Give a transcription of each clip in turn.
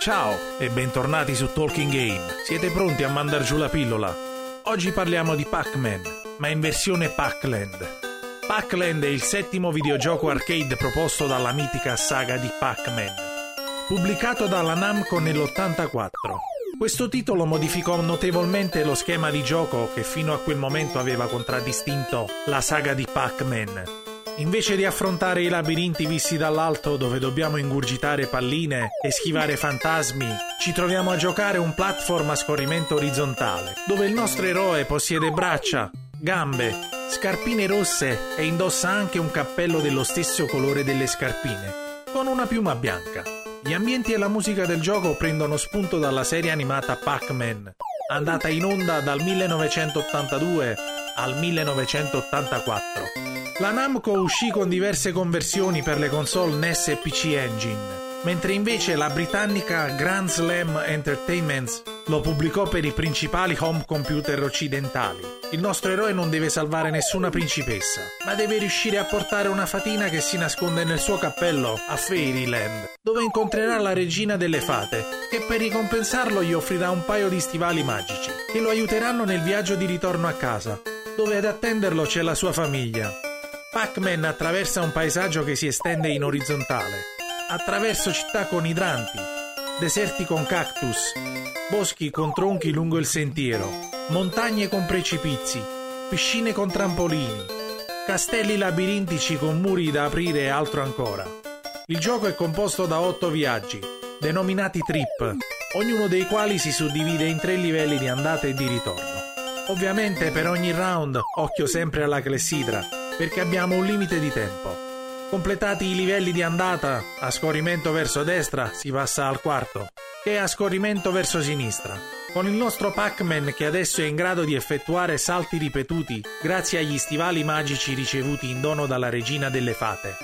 Ciao e bentornati su Talking Game. Siete pronti a mandar giù la pillola? Oggi parliamo di Pac-Man, ma in versione Pac-Land. Pac-Land è il settimo videogioco arcade proposto dalla mitica saga di Pac-Man, pubblicato dalla Namco nell'84. Questo titolo modificò notevolmente lo schema di gioco che fino a quel momento aveva contraddistinto la saga di Pac-Man. Invece di affrontare i labirinti visti dall'alto dove dobbiamo ingurgitare palline e schivare fantasmi, ci troviamo a giocare un platform a scorrimento orizzontale, dove il nostro eroe possiede braccia, gambe, scarpine rosse e indossa anche un cappello dello stesso colore delle scarpine, con una piuma bianca. Gli ambienti e la musica del gioco prendono spunto dalla serie animata Pac-Man, andata in onda dal 1982 al 1984. La Namco uscì con diverse conversioni per le console NES e PC Engine, mentre invece la britannica Grand Slam Entertainment lo pubblicò per i principali home computer occidentali. Il nostro eroe non deve salvare nessuna principessa, ma deve riuscire a portare una fatina che si nasconde nel suo cappello a Fairyland, dove incontrerà la regina delle fate, che per ricompensarlo gli offrirà un paio di stivali magici, che lo aiuteranno nel viaggio di ritorno a casa, dove ad attenderlo c'è la sua famiglia. Pac-Man attraversa un paesaggio che si estende in orizzontale, attraverso città con idranti, deserti con cactus, boschi con tronchi lungo il sentiero, montagne con precipizi, piscine con trampolini, castelli labirintici con muri da aprire e altro ancora. Il gioco è composto da 8 viaggi, denominati trip, ognuno dei quali si suddivide in 3 livelli di andata e di ritorno. Ovviamente per ogni round, occhio sempre alla clessidra, perché abbiamo un limite di tempo. Completati i livelli di andata, a scorrimento verso destra si passa al quarto, e a scorrimento verso sinistra, con il nostro Pac-Man che adesso è in grado di effettuare salti ripetuti grazie agli stivali magici ricevuti in dono dalla regina delle fate.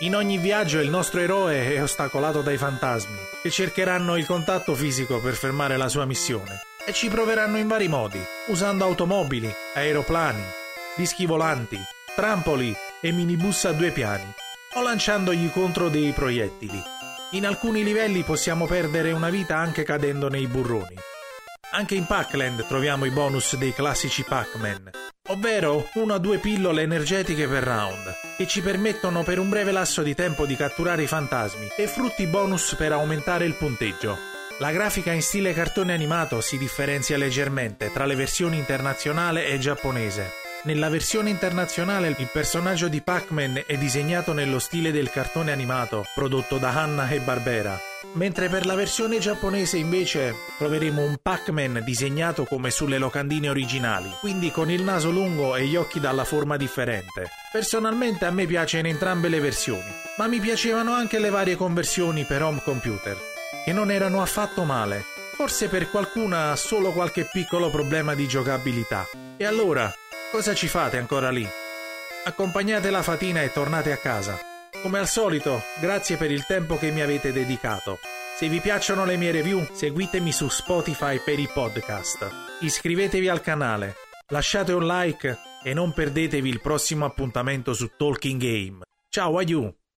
In ogni viaggio il nostro eroe è ostacolato dai fantasmi, che cercheranno il contatto fisico per fermare la sua missione, e ci proveranno in vari modi, usando automobili, aeroplani, dischi volanti, trampoli e minibus a 2 piani, o lanciandogli contro dei proiettili. In alcuni livelli possiamo perdere una vita anche cadendo nei burroni. Anche in Pac-Land troviamo i bonus dei classici Pac-Man, ovvero 1 o 2 pillole energetiche per round, che ci permettono per un breve lasso di tempo di catturare i fantasmi e frutti bonus per aumentare il punteggio. La grafica in stile cartone animato si differenzia leggermente tra le versioni internazionale e giapponese. Nella versione internazionale il personaggio di Pac-Man è disegnato nello stile del cartone animato prodotto da Hanna e Barbera, mentre per la versione giapponese invece troveremo un Pac-Man disegnato come sulle locandine originali, quindi con il naso lungo e gli occhi dalla forma differente. Personalmente a me piace in entrambe le versioni, ma mi piacevano anche le varie conversioni per home computer, che non erano affatto male, forse per qualcuna ha solo qualche piccolo problema di giocabilità. E allora, cosa ci fate ancora lì? Accompagnate la fatina e tornate a casa. Come al solito, grazie per il tempo che mi avete dedicato. Se vi piacciono le mie review, seguitemi su Spotify per i podcast. Iscrivetevi al canale, lasciate un like e non perdetevi il prossimo appuntamento su Talking Game. Ciao a you!